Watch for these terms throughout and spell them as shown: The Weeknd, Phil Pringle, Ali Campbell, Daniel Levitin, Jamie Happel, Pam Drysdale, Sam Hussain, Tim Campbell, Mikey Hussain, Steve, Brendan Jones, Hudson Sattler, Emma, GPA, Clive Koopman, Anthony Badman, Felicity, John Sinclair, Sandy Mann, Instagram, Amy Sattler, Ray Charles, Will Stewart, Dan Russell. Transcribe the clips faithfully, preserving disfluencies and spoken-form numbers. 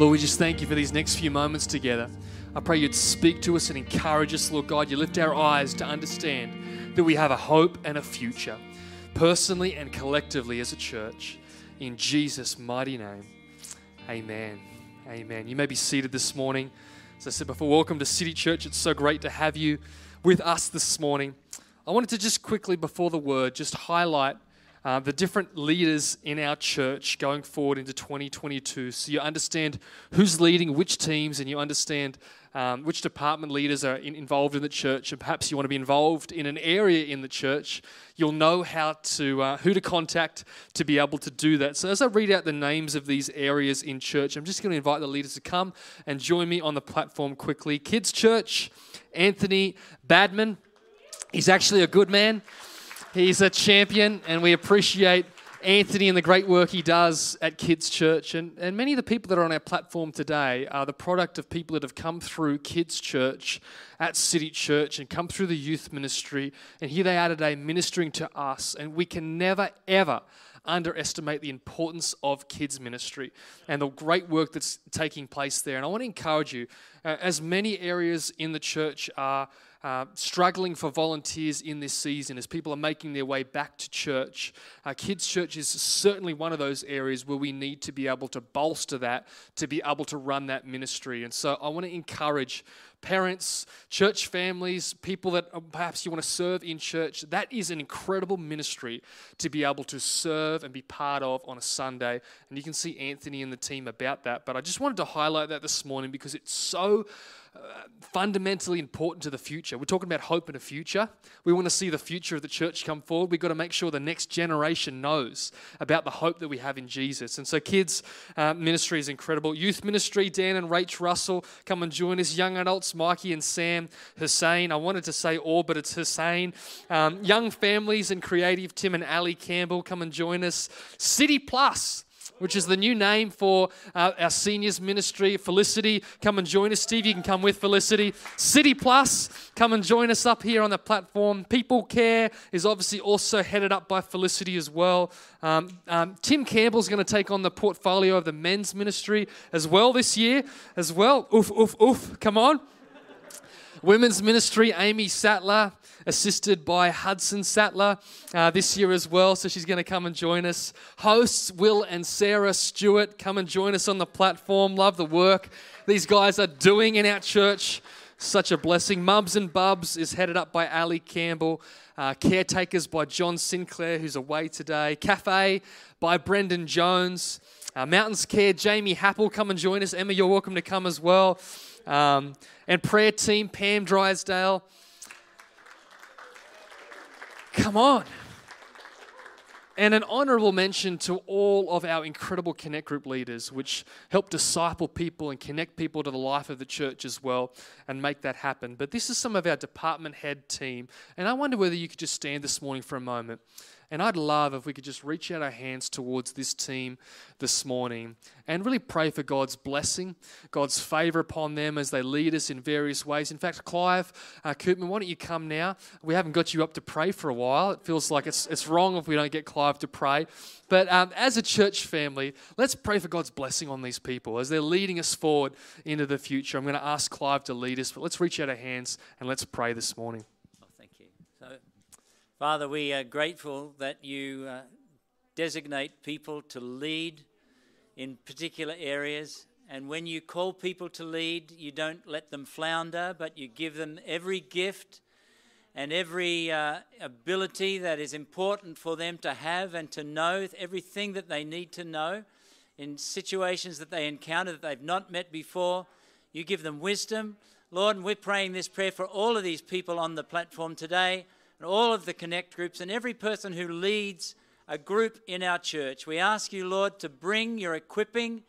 Lord, we just thank you for these next few moments together. I pray you'd speak to us and encourage us, Lord God. You lift our eyes to understand that we have a hope and a future, personally and collectively as a church. In Jesus' mighty name, amen. Amen. You may be seated this morning. As I said before, welcome to City Church. It's so great to have you with us this morning. I wanted to just quickly, before the word, just highlight uh, the different leaders in our church going forward into twenty twenty-two, so you understand who's leading which teams and you understand um, which department leaders are in, involved in the church, and perhaps you want to be involved in an area in the church. You'll know how to uh, who to contact to be able to do that. So as I read out the names of these areas in church, I'm just going to invite the leaders to come and join me on the platform quickly. Kids Church, Anthony Badman. He's actually a good man. He's a champion, and we appreciate Anthony and the great work he does at Kids Church. And, and many of the people that are on our platform today are the product of people that have come through Kids Church at City Church and come through the youth ministry. And here they are today ministering to us. And we can never, ever underestimate the importance of kids ministry and the great work that's taking place there. And I want to encourage you, uh, as many areas in the church are uh, struggling for volunteers in this season, as people are making their way back to church, uh, Kids Church is certainly one of those areas where we need to be able to bolster that, to be able to run that ministry. And so I want to encourage parents, church families, people that perhaps you want to serve in church. That is an incredible ministry to be able to serve and be part of on a Sunday. And you can see Anthony and the team about that. But I just wanted to highlight that this morning because it's so Uh, fundamentally important to the future. We're talking about hope and a future. We want to see the future of the church come forward. We've got to make sure the next generation knows about the hope that we have in Jesus. And so kids uh, ministry is incredible. Youth ministry, Dan and Rach Russell, come and join us. Young adults, Mikey and Sam Hussain. I wanted to say all, but it's Hussain. Um, young families and creative, Tim and Ali Campbell, come and join us. City Plus, which is the new name for uh, our seniors ministry. Felicity, come and join us. Steve, you can come with Felicity. City Plus, come and join us up here on the platform. People Care is obviously also headed up by Felicity as well. Um, um, Tim Campbell's going to take on the portfolio of the men's ministry as well this year as well. Oof, oof, oof, come on. Women's ministry, Amy Sattler, assisted by Hudson Sattler uh, this year as well, so she's going to come and join us. Hosts, Will and Sarah Stewart, come and join us on the platform. Love the work these guys are doing in our church. Such a blessing. Mums and Bubs is headed up by Ali Campbell. Uh, Caretakers by John Sinclair, who's away today. Cafe by Brendan Jones. Uh, Mountains Care, Jamie Happel, come and join us. Emma, you're welcome to come as well. Um, and prayer team, Pam Drysdale. Come on. And an honourable mention to all of our incredible Connect Group leaders, which help disciple people and connect people to the life of the church as well and make that happen. But this is some of our department head team. And I wonder whether you could just stand this morning for a moment. And I'd love if we could just reach out our hands towards this team this morning and really pray for God's blessing, God's favor upon them as they lead us in various ways. In fact, Clive uh, Koopman, why don't you come now? We haven't got you up to pray for a while. It feels like it's it's wrong if we don't get Clive to pray. But um, as a church family, let's pray for God's blessing on these people as they're leading us forward into the future. I'm going to ask Clive to lead us, but let's reach out our hands and let's pray this morning. Father, we are grateful that you uh, designate people to lead in particular areas. And when you call people to lead, you don't let them flounder, but you give them every gift and every uh, ability that is important for them to have and to know, everything that they need to know in situations that they encounter that they've not met before. You give them wisdom. Lord, and we're praying this prayer for all of these people on the platform today, and all of the Connect groups, and every person who leads a group in our church. We ask you, Lord, to bring your equipping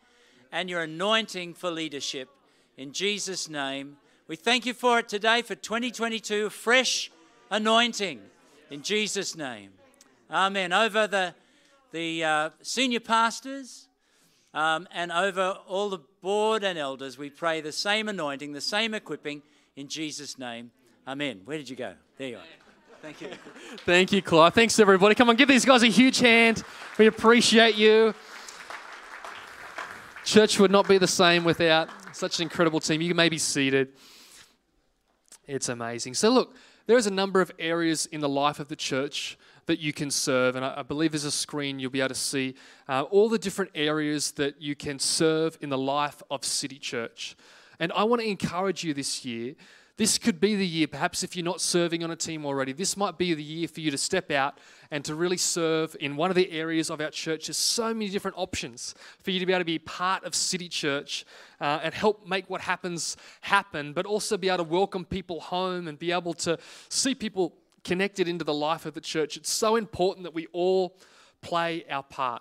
and your anointing for leadership. In Jesus' name, we thank you for it today, for twenty twenty-two, fresh anointing. In Jesus' name, amen. Over the, the uh, senior pastors um, and over all the board and elders, we pray the same anointing, the same equipping. In Jesus' name, amen. Where did you go? There you are. Thank you. Thank you, Clive. Thanks, everybody. Come on, give these guys a huge hand. We appreciate you. Church would not be the same without such an incredible team. You may be seated. It's amazing. So look, there is a number of areas in the life of the church that you can serve, and I, I believe there's a screen you'll be able to see uh, all the different areas that you can serve in the life of City Church. And I want to encourage you this year. This could be the year, perhaps if you're not serving on a team already, this might be the year for you to step out and to really serve in one of the areas of our church. There's so many different options for you to be able to be part of City Church uh, and help make what happens happen, but also be able to welcome people home and be able to see people connected into the life of the church. It's so important that we all play our part.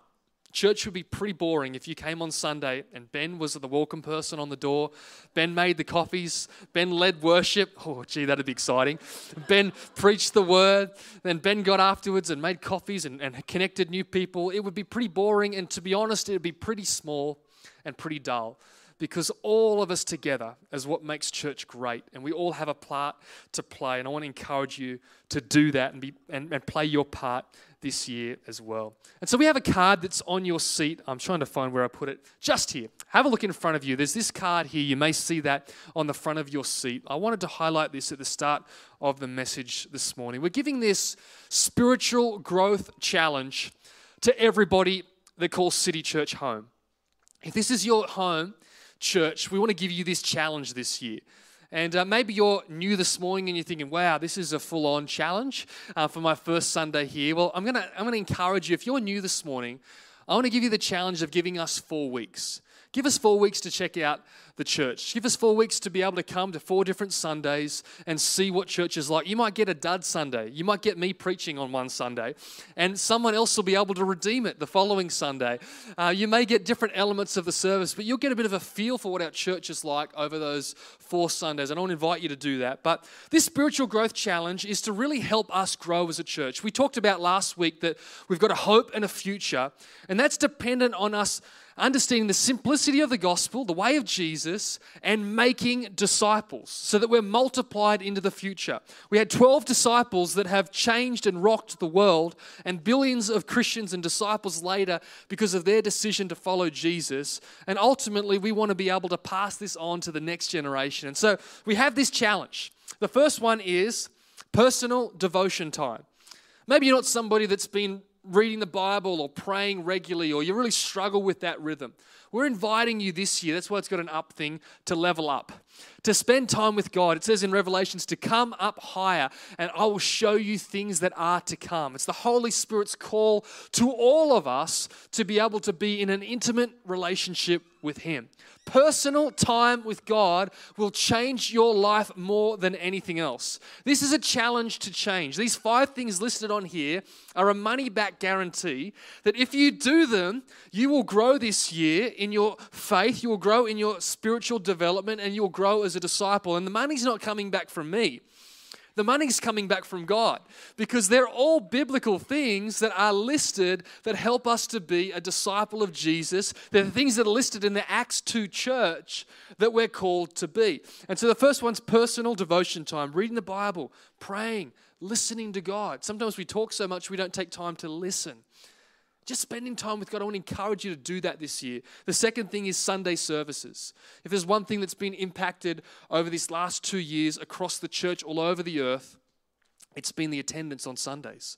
Church would be pretty boring if you came on Sunday and Ben was the welcome person on the door. Ben made the coffees. Ben led worship. Oh, gee, that'd be exciting. Ben preached the word. Then Ben got afterwards and made coffees and, and connected new people. It would be pretty boring, and to be honest, it would be pretty small and pretty dull, because all of us together is what makes church great, and we all have a part to play, and I want to encourage you to do that and be and, and play your part this year as well. And so we have a card that's on your seat. I'm trying to find where I put it. Just here. Have a look in front of you. There's this card here. You may see that on the front of your seat. I wanted to highlight this at the start of the message this morning. We're giving this spiritual growth challenge to everybody that calls City Church home. If this is your home church, we want to give you this challenge this year. And uh, maybe you're new this morning and you're thinking, wow, this is a full-on challenge uh, for my first Sunday here. Well, I'm going to I'm going to encourage you, if you're new this morning, I want to give you the challenge of giving us four weeks. Give us four weeks to check out the church. Give us four weeks to be able to come to four different Sundays and see what church is like. You might get a dud Sunday. You might get me preaching on one Sunday, and someone else will be able to redeem it the following Sunday. Uh, you may get different elements of the service, but you'll get a bit of a feel for what our church is like over those four Sundays. I don't invite you to do that, but this spiritual growth challenge is to really help us grow as a church. We talked about last week that we've got a hope and a future, and that's dependent on us understanding the simplicity of the gospel, the way of Jesus, and making disciples so that we're multiplied into the future. We had twelve disciples that have changed and rocked the world, and billions of Christians and disciples later because of their decision to follow Jesus. And ultimately, we want to be able to pass this on to the next generation. And so we have this challenge. The first one is personal devotion time. Maybe you're not somebody that's been reading the Bible or praying regularly, or you really struggle with that rhythm. We're inviting you this year, that's why it's got an up thing, to level up, to spend time with God. It says in Revelations to come up higher, and I will show you things that are to come. It's the Holy Spirit's call to all of us to be able to be in an intimate relationship with Him. Personal time with God will change your life more than anything else. This is a challenge to change. These five things listed on here are a money-back guarantee that if you do them, you will grow this year in your faith, you will grow in your spiritual development, and you will grow as a disciple. And the money's not coming back from me. The money's coming back from God, because they're all biblical things that are listed that help us to be a disciple of Jesus. They're the things that are listed in the Acts two church that we're called to be. And so the first one's personal devotion time, reading the Bible, praying, listening to God. Sometimes we talk so much we don't take time to listen. Just spending time with God. I want to encourage you to do that this year. The second thing is Sunday services. If there's one thing that's been impacted over these last two years across the church all over the earth, it's been the attendance on Sundays.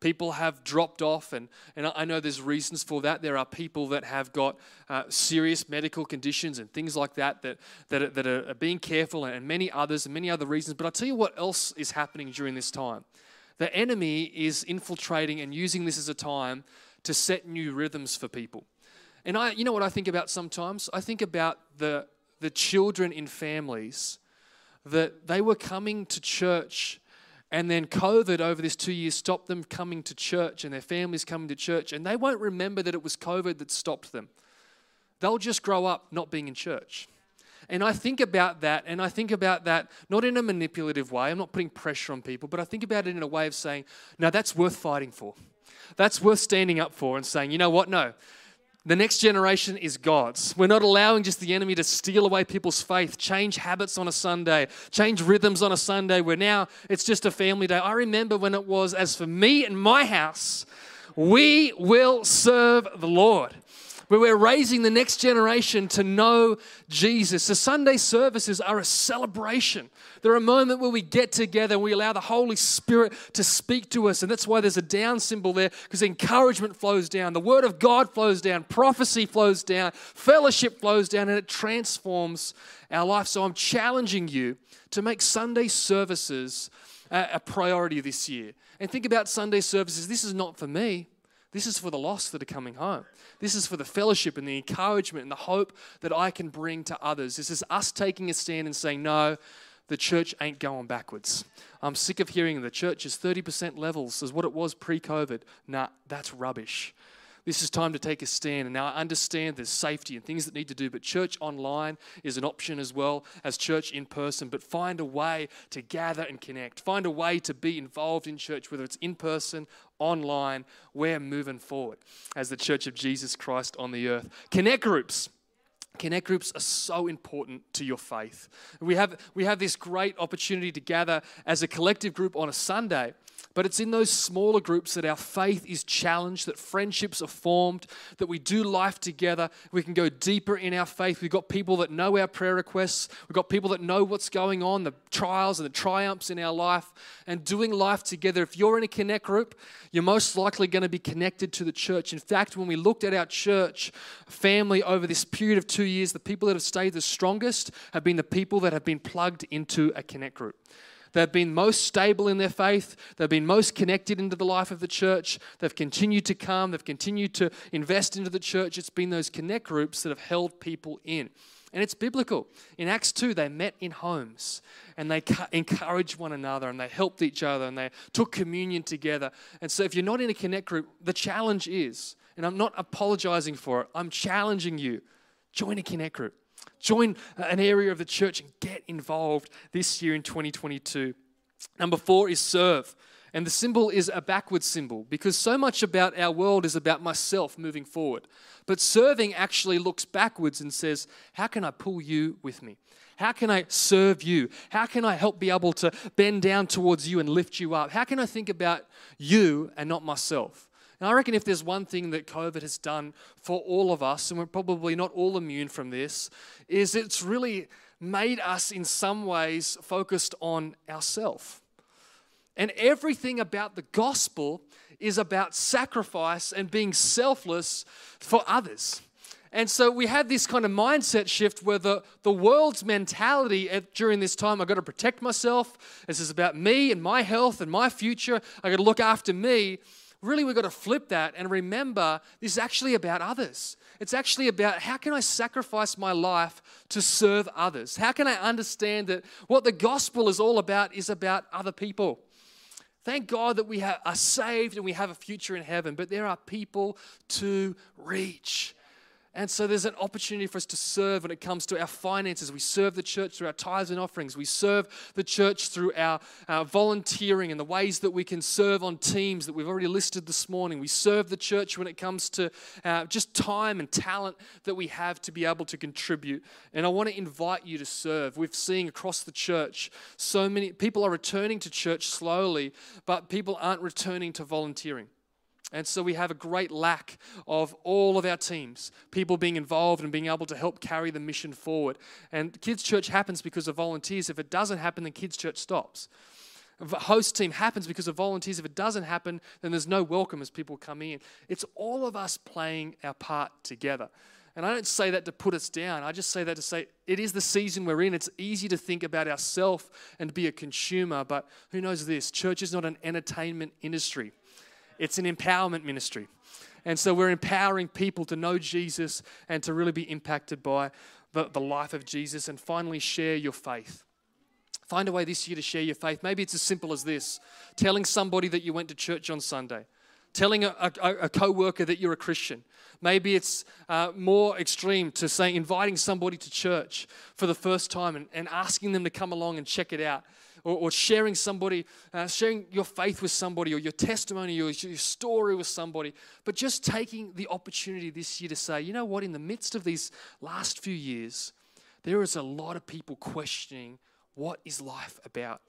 People have dropped off, and, and I know there's reasons for that. There are people that have got uh, serious medical conditions and things like that that, that, are, that are being careful, and many others and many other reasons. But I'll tell you what else is happening during this time. The enemy is infiltrating and using this as a time to set new rhythms for people. And I, you know what I think about sometimes? I think about the the children in families that they were coming to church, and then COVID over this two years stopped them coming to church, and their families coming to church, and they won't remember that it was COVID that stopped them. They'll just grow up not being in church. And I think about that, and I think about that not in a manipulative way. I'm not putting pressure on people, but I think about it in a way of saying, no, that's worth fighting for. That's worth standing up for and saying, you know what, no. The next generation is God's. We're not allowing just the enemy to steal away people's faith, change habits on a Sunday, change rhythms on a Sunday where now it's just a family day. I remember when it was, as for me and my house, we will serve the Lord. where we're raising the next generation to know Jesus. The Sunday services are a celebration. They're a moment where we get together and we allow the Holy Spirit to speak to us. And that's why there's a down symbol there, because encouragement flows down. The Word of God flows down. Prophecy flows down. Fellowship flows down, and it transforms our life. So I'm challenging you to make Sunday services a priority this year. And think about Sunday services. This is not for me. This is for the lost that are coming home. This is for the fellowship and the encouragement and the hope that I can bring to others. This is us taking a stand and saying, no, the church ain't going backwards. I'm sick of hearing the church is thirty percent levels is what it was pre-COVID. Nah, that's rubbish. This is time to take a stand. And now I understand there's safety and things that need to do, but church online is an option as well as church in person. But find a way to gather and connect. Find a way to be involved in church, whether it's in person, online. We're moving forward as the Church of Jesus Christ on the earth. Connect groups. Connect groups are so important to your faith. We have, we have this great opportunity to gather as a collective group on a Sunday. But it's in those smaller groups that our faith is challenged, that friendships are formed, that we do life together. We can go deeper in our faith. We've got people that know our prayer requests. We've got people that know what's going on, the trials and the triumphs in our life, and doing life together. If you're in a connect group, you're most likely going to be connected to the church. In fact, when we looked at our church family over this period of two years, the people that have stayed the strongest have been the people that have been plugged into a connect group. They've been most stable in their faith. They've been most connected into the life of the church. They've continued to come. They've continued to invest into the church. It's been those connect groups that have held people in. And it's biblical. In Acts two, they met in homes and they encouraged one another and they helped each other and they took communion together. And so if you're not in a connect group, the challenge is, and I'm not apologizing for it, I'm challenging you, join a connect group. Join an area of the church and get involved this year in twenty twenty-two. Number four is serve. And the symbol is a backward symbol because so much about our world is about myself moving forward. But serving actually looks backwards and says, how can I pull you with me? How can I serve you? How can I help be able to bend down towards you and lift you up? How can I think about you and not myself? And I reckon if there's one thing that COVID has done for all of us, and we're probably not all immune from this, is it's really made us in some ways focused on ourselves. And everything about the gospel is about sacrifice and being selfless for others. And so we had this kind of mindset shift where the, the world's mentality at, during this time, I've got to protect myself. This is about me and my health and my future. I've got to look after me. Really, we've got to flip that and remember this is actually about others. It's actually about how can I sacrifice my life to serve others? How can I understand that what the gospel is all about is about other people? Thank God that we are saved and we have a future in heaven, but there are people to reach. And so there's an opportunity for us to serve when it comes to our finances. We serve the church through our tithes and offerings. We serve the church through our, our volunteering and the ways that we can serve on teams that we've already listed this morning. We serve the church when it comes to uh, just time and talent that we have to be able to contribute. And I want to invite you to serve. We've seen across the church so many people are returning to church slowly, but people aren't returning to volunteering. And so we have a great lack of all of our teams, people being involved and being able to help carry the mission forward. And Kids Church happens because of volunteers. If it doesn't happen, then Kids Church stops. The host team happens because of volunteers. If it doesn't happen, then there's no welcome as people come in. It's all of us playing our part together. And I don't say that to put us down. I just say that to say it is the season we're in. It's easy to think about ourselves and be a consumer, but who knows this? Church is not an entertainment industry. It's an empowerment ministry. And so we're empowering people to know Jesus and to really be impacted by the, the life of Jesus. And finally, share your faith. Find a way this year to share your faith. Maybe it's as simple as this. Telling somebody that you went to church on Sunday. Telling a, a, a co-worker that you're a Christian. Maybe it's uh, more extreme to say inviting somebody to church for the first time and, and asking them to come along and check it out. Or, or sharing somebody, uh, sharing your faith with somebody or your testimony or your story with somebody. But just taking the opportunity this year to say, you know what, in the midst of these last few years, there is a lot of people questioning what is life about.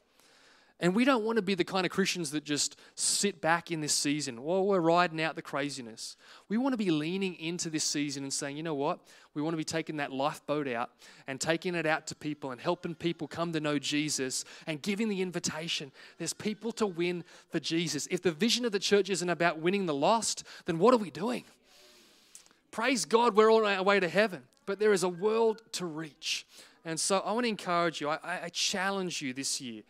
And we don't want to be the kind of Christians that just sit back in this season while we're riding out the craziness. We want to be leaning into this season and saying, you know what? We want to be taking that lifeboat out and taking it out to people and helping people come to know Jesus and giving the invitation. There's people to win for Jesus. If the vision of the church isn't about winning the lost, then what are we doing? Praise God, we're on our way to heaven, but there is a world to reach. And so I want to encourage you, I, I challenge you this year.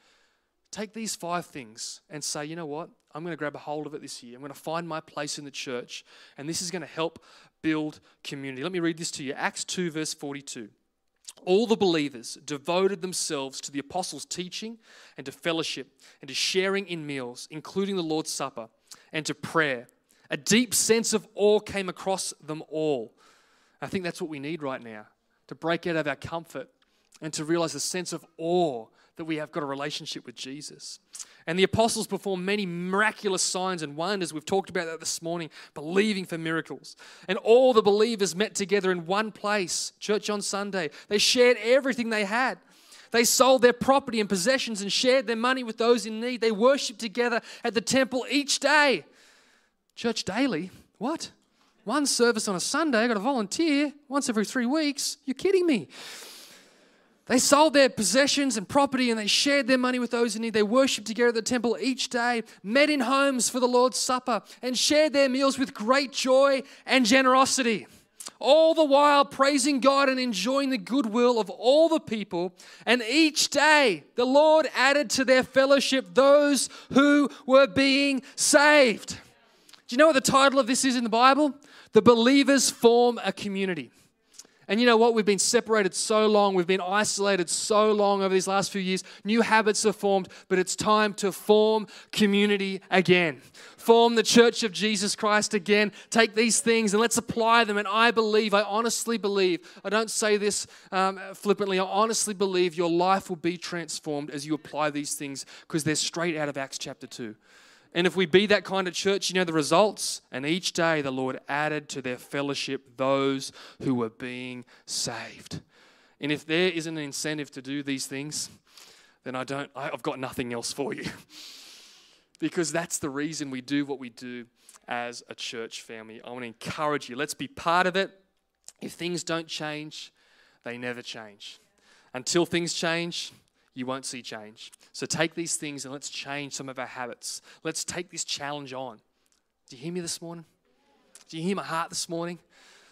Take these five things and say, you know what? I'm going to grab a hold of it this year. I'm going to find my place in the church, and this is going to help build community. Let me read this to you. Acts two, verse forty-two. All the believers devoted themselves to the apostles' teaching and to fellowship and to sharing in meals, including the Lord's Supper, and to prayer. A deep sense of awe came across them all. I think that's what we need right now, to break out of our comfort and to realize a sense of awe that we have got a relationship with Jesus. And the apostles performed many miraculous signs and wonders. We've talked about that this morning, believing for miracles. And all the believers met together in one place, church on Sunday. They shared everything they had. They sold their property and possessions and shared their money with those in need. They worshiped together at the temple each day. Church daily? What? One service on a Sunday? I've got to volunteer once every three weeks? You're kidding me. They sold their possessions and property, and they shared their money with those in need. They worshipped together at the temple each day, met in homes for the Lord's Supper, and shared their meals with great joy and generosity, all the while praising God and enjoying the goodwill of all the people. And each day the Lord added to their fellowship those who were being saved. Do you know what the title of this is in the Bible? The believers form a community. And you know what? We've been separated so long. We've been isolated so long over these last few years. New habits are formed, but it's time to form community again. Form the church of Jesus Christ again. Take these things and let's apply them. And I believe, I honestly believe, I don't say this um, flippantly, I honestly believe your life will be transformed as you apply these things, because they're straight out of Acts chapter two. And if we be that kind of church, you know the results. And each day the Lord added to their fellowship those who were being saved. And if there isn't an incentive to do these things, then I don't, I've got nothing else for you. Because that's the reason we do what we do as a church family. I want to encourage you. Let's be part of it. If things don't change, they never change. Until things change, you won't see change. So take these things and let's change some of our habits. Let's take this challenge on. Do you hear me this morning? Do you hear my heart this morning?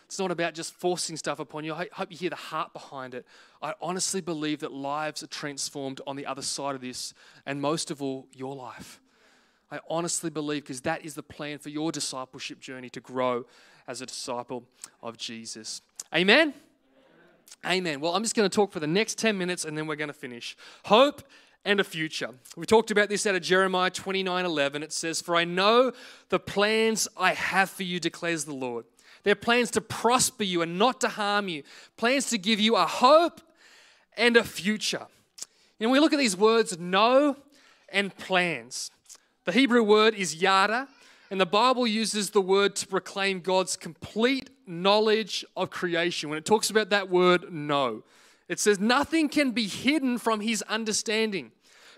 It's not about just forcing stuff upon you. I hope you hear the heart behind it. I honestly believe that lives are transformed on the other side of this, and most of all, your life. I honestly believe, because that is the plan for your discipleship journey, to grow as a disciple of Jesus. Amen? Amen. Well, I'm just going to talk for the next ten minutes, and then we're going to finish. Hope and a future. We talked about this out of Jeremiah twenty-nine eleven. It says, "For I know the plans I have for you, declares the Lord. They're plans to prosper you and not to harm you, plans to give you a hope and a future." And we look at these words, know and plans. The Hebrew word is yada, and the Bible uses the word to proclaim God's complete knowledge of creation. When it talks about that word, know, it says nothing can be hidden from his understanding.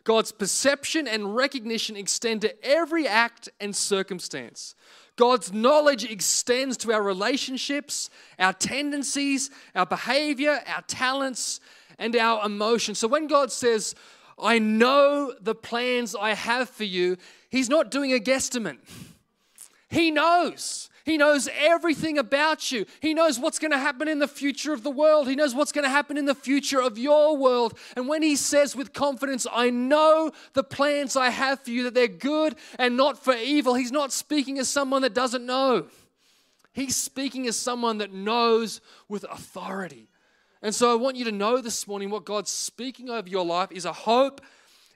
God's perception and recognition extend to every act and circumstance. God's knowledge extends to our relationships, our tendencies, our behavior, our talents, and our emotions. So when God says, "I know the plans I have for you," he's not doing a guesstimate. He knows. He knows everything about you. He knows what's going to happen in the future of the world. He knows what's going to happen in the future of your world. And when he says with confidence, "I know the plans I have for you, that they're good and not for evil," he's not speaking as someone that doesn't know. He's speaking as someone that knows with authority. And so I want you to know this morning what God's speaking over your life is a hope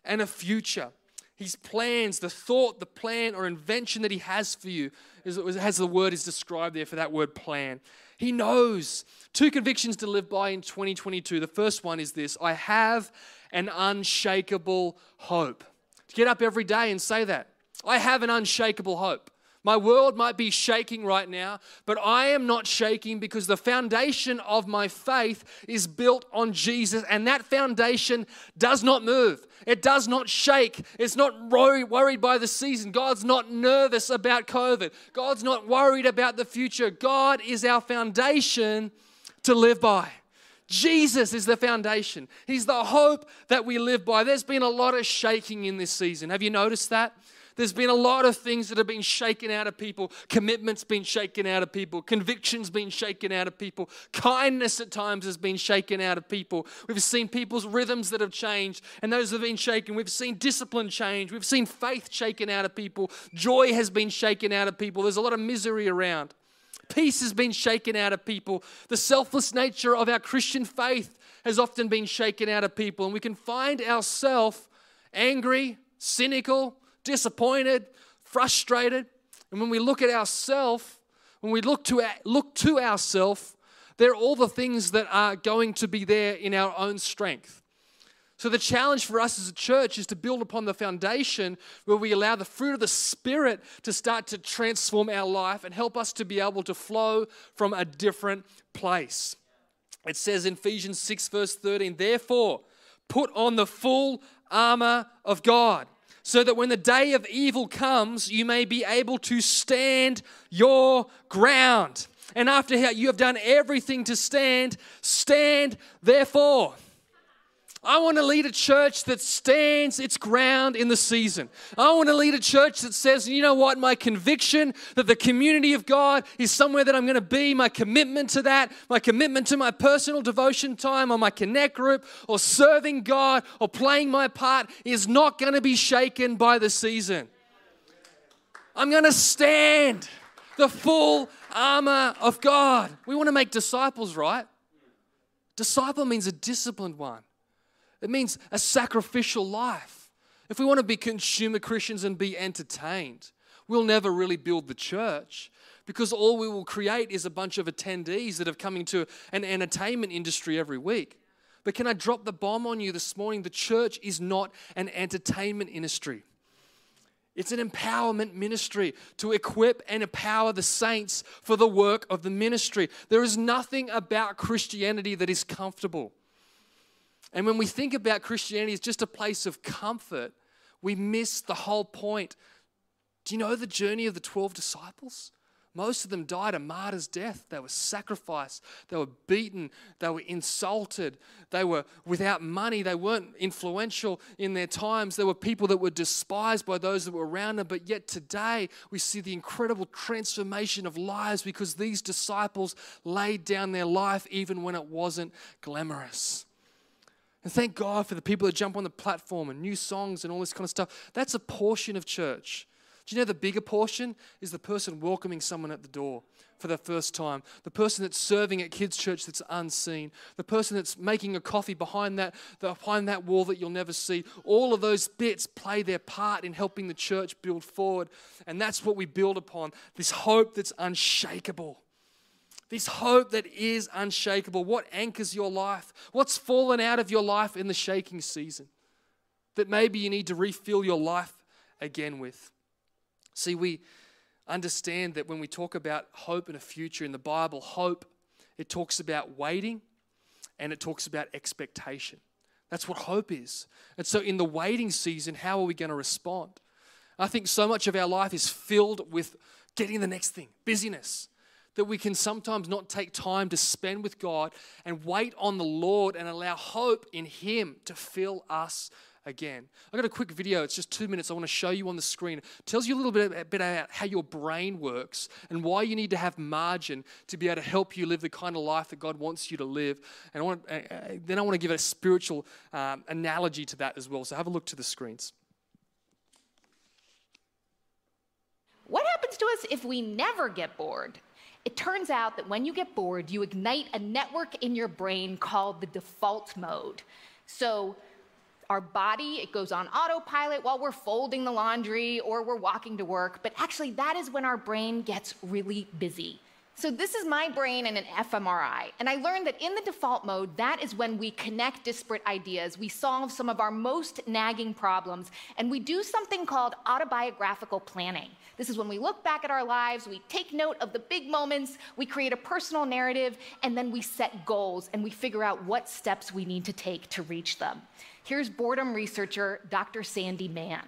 and a future. His plans, the thought, the plan, or invention that he has for you, is, as the word is described there for that word plan. He knows. Two convictions to live by in twenty twenty-two. The first one is this: I have an unshakable hope. To get up every day and say that. I have an unshakable hope. My world might be shaking right now, but I am not shaking because the foundation of my faith is built on Jesus, and that foundation does not move. It does not shake. It's not worried by the season. God's not nervous about COVID. God's not worried about the future. God is our foundation to live by. Jesus is the foundation. He's the hope that we live by. There's been a lot of shaking in this season. Have you noticed that? There's been a lot of things that have been shaken out of people. Commitment's been shaken out of people. Conviction's been shaken out of people. Kindness at times has been shaken out of people. We've seen people's rhythms that have changed, and those have been shaken. We've seen discipline change. We've seen faith shaken out of people. Joy has been shaken out of people. There's a lot of misery around. Peace has been shaken out of people. The selfless nature of our Christian faith has often been shaken out of people, and we can find ourselves angry, cynical, disappointed, frustrated. And when we look at ourselves, when we look to look to ourselves, they're all the things that are going to be there in our own strength. So the challenge for us as a church is to build upon the foundation where we allow the fruit of the Spirit to start to transform our life and help us to be able to flow from a different place. It says in Ephesians six verse thirteen, "Therefore, put on the full armor of God, so that when the day of evil comes, you may be able to stand your ground. And after you have done everything to stand, stand therefore." I want to lead a church that stands its ground in the season. I want to lead a church that says, you know what, my conviction that the community of God is somewhere that I'm going to be, my commitment to that, my commitment to my personal devotion time or my connect group or serving God or playing my part is not going to be shaken by the season. I'm going to stand the full armor of God. We want to make disciples, right? Disciple means a disciplined one. It means a sacrificial life. If we want to be consumer Christians and be entertained, we'll never really build the church, because all we will create is a bunch of attendees that are coming to an entertainment industry every week. But can I drop the bomb on you this morning? The church is not an entertainment industry. It's an empowerment ministry to equip and empower the saints for the work of the ministry. There is nothing about Christianity that is comfortable. And when we think about Christianity as just a place of comfort, we miss the whole point. Do you know the journey of the twelve disciples? Most of them died a martyr's death. They were sacrificed. They were beaten. They were insulted. They were without money. They weren't influential in their times. There were people that were despised by those that were around them. But yet today, we see the incredible transformation of lives because these disciples laid down their life even when it wasn't glamorous. And thank God for the people that jump on the platform and new songs and all this kind of stuff. That's a portion of church. Do you know the bigger portion is the person welcoming someone at the door for the first time, the person that's serving at kids' church that's unseen, the person that's making a coffee behind that, behind that wall that you'll never see. All of those bits play their part in helping the church build forward. And that's what we build upon, this hope that's unshakable. This hope that is unshakable. What anchors your life? What's fallen out of your life in the shaking season that maybe you need to refill your life again with? See, we understand that when we talk about hope and a future in the Bible, hope, it talks about waiting and it talks about expectation. That's what hope is. And so in the waiting season, how are we going to respond? I think so much of our life is filled with getting the next thing, busyness, that we can sometimes not take time to spend with God and wait on the Lord and allow hope in Him to fill us again. I've got a quick video. It's just two minutes. I want to show you on the screen. It tells you a little bit about how your brain works and why you need to have margin to be able to help you live the kind of life that God wants you to live. And I want to, then I want to give a spiritual um, analogy to that as well. So have a look to the screens. What happens to us if we never get bored? It turns out that when you get bored, you ignite a network in your brain called the default mode. So our body, it goes on autopilot while we're folding the laundry or we're walking to work, but actually that is when our brain gets really busy. So this is my brain in an fMRI, and I learned that in the default mode, that is when we connect disparate ideas, we solve some of our most nagging problems, and we do something called autobiographical planning. This is when we look back at our lives, we take note of the big moments, we create a personal narrative, and then we set goals, and we figure out what steps we need to take to reach them. Here's boredom researcher Doctor Sandy Mann.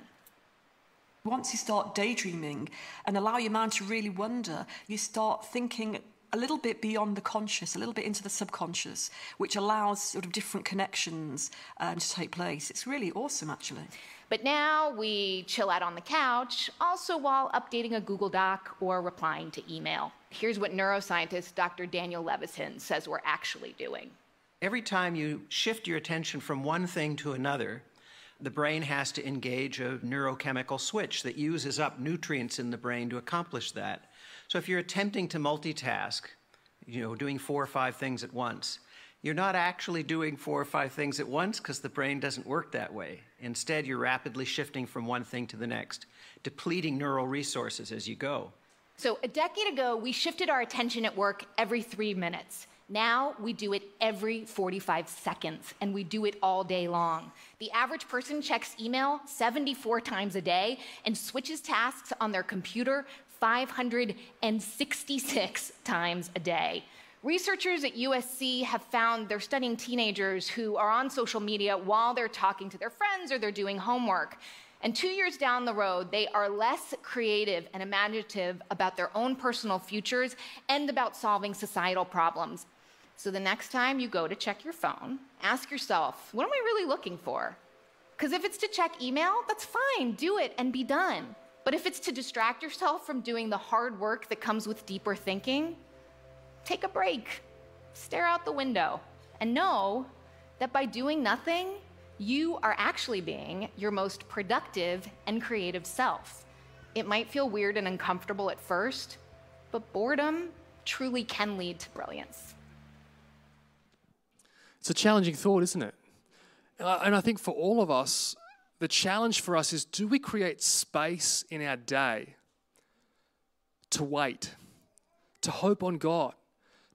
Once you start daydreaming and allow your mind to really wander, you start thinking a little bit beyond the conscious, a little bit into the subconscious, which allows sort of different connections um, to take place. It's really awesome, actually. But now we chill out on the couch, also while updating a Google Doc or replying to email. Here's what neuroscientist Doctor Daniel Levitin says we're actually doing. Every time you shift your attention from one thing to another, the brain has to engage a neurochemical switch that uses up nutrients in the brain to accomplish that. So if you're attempting to multitask, you know, doing four or five things at once, you're not actually doing four or five things at once because the brain doesn't work that way. Instead, you're rapidly shifting from one thing to the next, depleting neural resources as you go. So a decade ago, we shifted our attention at work every three minutes. Now we do it every forty-five seconds, and we do it all day long. The average person checks email seventy-four times a day and switches tasks on their computer five hundred sixty-six times a day. Researchers at U S C have found they're studying teenagers who are on social media while they're talking to their friends or they're doing homework. And two years down the road, they are less creative and imaginative about their own personal futures and about solving societal problems. So the next time you go to check your phone, ask yourself, what am I really looking for? Because if it's to check email, that's fine, do it and be done. But if it's to distract yourself from doing the hard work that comes with deeper thinking, take a break, stare out the window, and know that by doing nothing, you are actually being your most productive and creative self. It might feel weird and uncomfortable at first, but boredom truly can lead to brilliance. It's a challenging thought, isn't it? And I think for all of us, the challenge for us is, do we create space in our day to wait, to hope on God,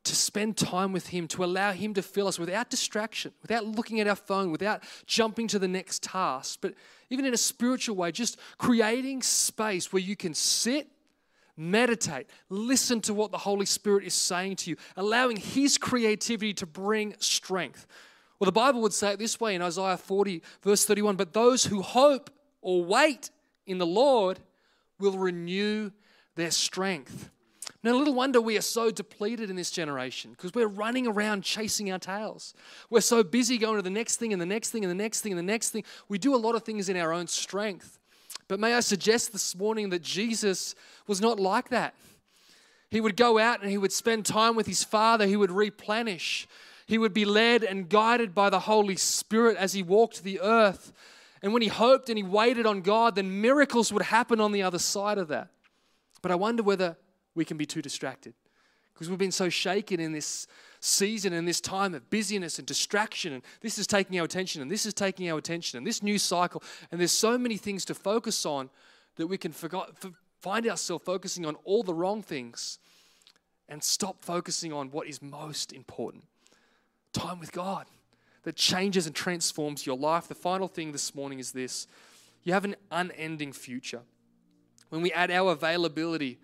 to spend time with Him, to allow Him to fill us without distraction, without looking at our phone, without jumping to the next task, but even in a spiritual way, just creating space where you can sit, meditate, listen to what the Holy Spirit is saying to you, allowing His creativity to bring strength. Well, the Bible would say it this way in Isaiah forty, verse thirty-one, but those who hope or wait in the Lord will renew their strength. No little wonder we are so depleted in this generation because we're running around chasing our tails. We're so busy going to the next thing and the next thing and the next thing and the next thing. We do a lot of things in our own strength. But may I suggest this morning that Jesus was not like that. He would go out and he would spend time with his Father. He would replenish. He would be led and guided by the Holy Spirit as he walked the earth. And when he hoped and he waited on God, then miracles would happen on the other side of that. But I wonder whether we can be too distracted because we've been so shaken in this season and this time of busyness and distraction, and this is taking our attention and this is taking our attention and this new cycle, and there's so many things to focus on that we can forget, find ourselves focusing on all the wrong things and stop focusing on what is most important. Time with God that changes and transforms your life. The final thing this morning is this. You have an unending future. When we add our availability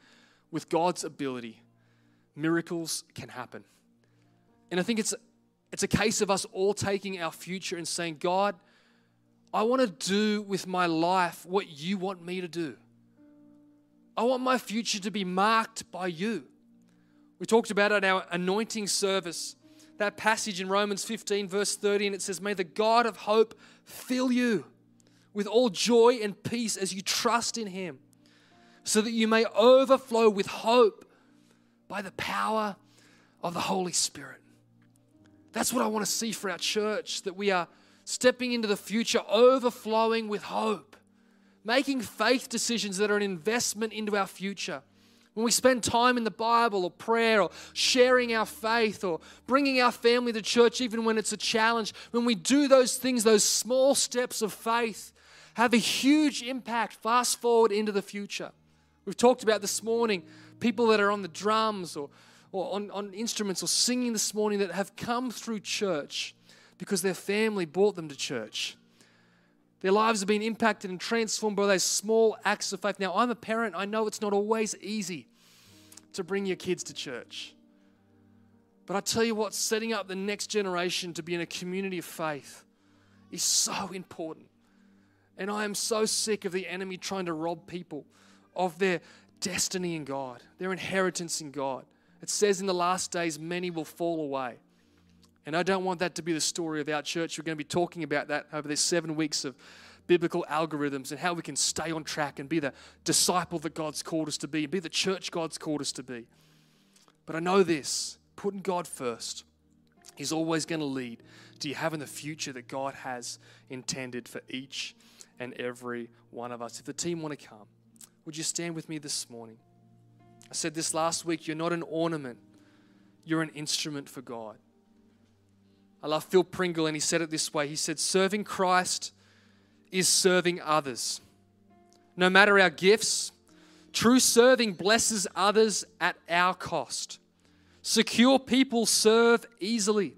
with God's ability, miracles can happen. And I think it's, it's a case of us all taking our future and saying, God, I want to do with my life what you want me to do. I want my future to be marked by you. We talked about it in our anointing service, that passage in Romans fifteen, verse thirty, and it says, may the God of hope fill you with all joy and peace as you trust in him, so that you may overflow with hope by the power of the Holy Spirit. That's what I want to see for our church, that we are stepping into the future, overflowing with hope, making faith decisions that are an investment into our future. When we spend time in the Bible or prayer or sharing our faith or bringing our family to church, even when it's a challenge, when we do those things, those small steps of faith have a huge impact fast forward into the future. We've talked about this morning, people that are on the drums or or on, on instruments or singing this morning that have come through church because their family brought them to church. Their lives have been impacted and transformed by those small acts of faith. Now, I'm a parent. I know it's not always easy to bring your kids to church. But I tell you what, setting up the next generation to be in a community of faith is so important. And I am so sick of the enemy trying to rob people of their destiny in God, their inheritance in God. It says in the last days, many will fall away. And I don't want that to be the story of our church. We're going to be talking about that over these seven weeks of biblical algorithms and how we can stay on track and be the disciple that God's called us to be, be the church God's called us to be. But I know this, putting God first is always going to lead to you having the future that God has intended for each and every one of us. If the team want to come, would you stand with me this morning? I said this last week, you're not an ornament, you're an instrument for God. I love Phil Pringle, and he said it this way. He said, serving Christ is serving others. No matter our gifts, true serving blesses others at our cost. Secure people serve easily.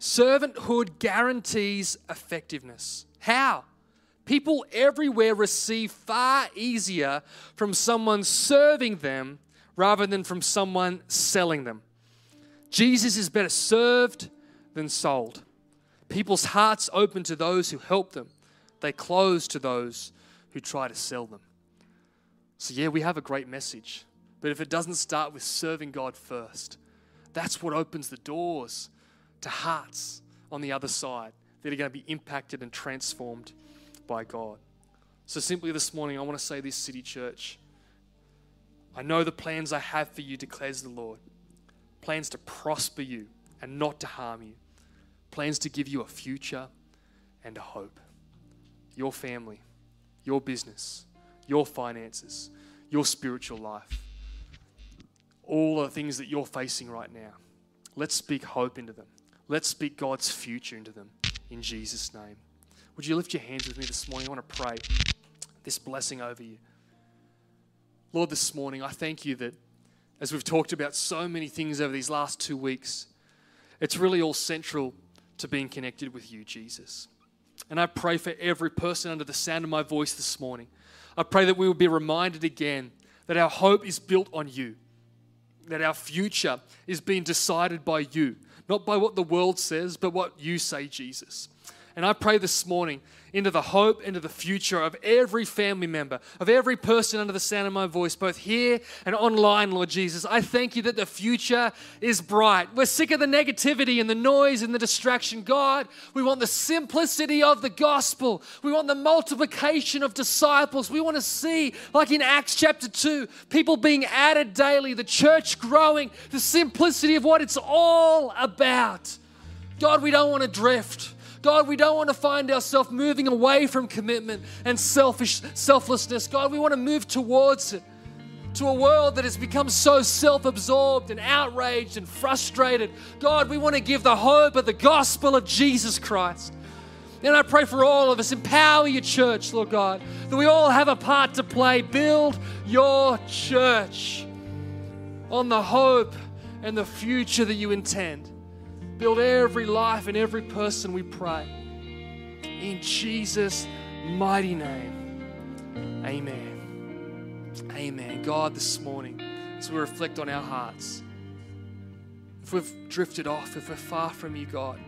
Servanthood guarantees effectiveness. How? People everywhere receive far easier from someone serving them rather than from someone selling them. Jesus is better served than sold. People's hearts open to those who help them. They close to those who try to sell them. So yeah, we have a great message, but if it doesn't start with serving God first, that's what opens the doors to hearts on the other side that are going to be impacted and transformed by God. So simply this morning, I want to say this, City Church, I know the plans I have for you, declares the Lord, plans to prosper you and not to harm you. Plans to give you a future and a hope. Your family, your business, your finances, your spiritual life. All the things that you're facing right now. Let's speak hope into them. Let's speak God's future into them in Jesus' name. Would you lift your hands with me this morning? I want to pray this blessing over you. Lord, this morning, I thank you that as we've talked about so many things over these last two weeks, it's really all central to being connected with you, Jesus. And I pray for every person under the sound of my voice this morning. I pray that we will be reminded again that our hope is built on you, that our future is being decided by you, not by what the world says, but what you say, Jesus. And I pray this morning into the hope, into the future of every family member, of every person under the sound of my voice, both here and online, Lord Jesus. I thank you that the future is bright. We're sick of the negativity and the noise and the distraction. God, we want the simplicity of the gospel. We want the multiplication of disciples. We want to see, like in Acts chapter two, people being added daily, the church growing, the simplicity of what it's all about. God, we don't want to drift. God, we don't want to find ourselves moving away from commitment and selfish selflessness. God, we want to move towards it, to a world that has become so self-absorbed and outraged and frustrated. God, we want to give the hope of the gospel of Jesus Christ. And I pray for all of us, empower your church, Lord God, that we all have a part to play. Build your church on the hope and the future that you intend. Build every life and every person, we pray. In Jesus' mighty name, amen. Amen. God, this morning, as we reflect on our hearts, if we've drifted off, if we're far from you, God,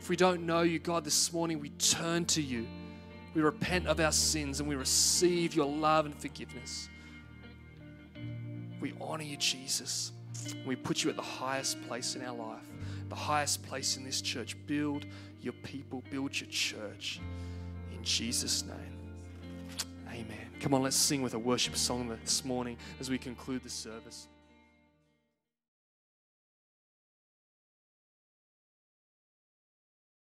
if we don't know you, God, this morning we turn to you. We repent of our sins and we receive your love and forgiveness. We honor you, Jesus. We put you at the highest place in our life. The highest place in this church. Build your people, build your church. In Jesus' name, amen. Come on, let's sing with a worship song this morning as we conclude the service.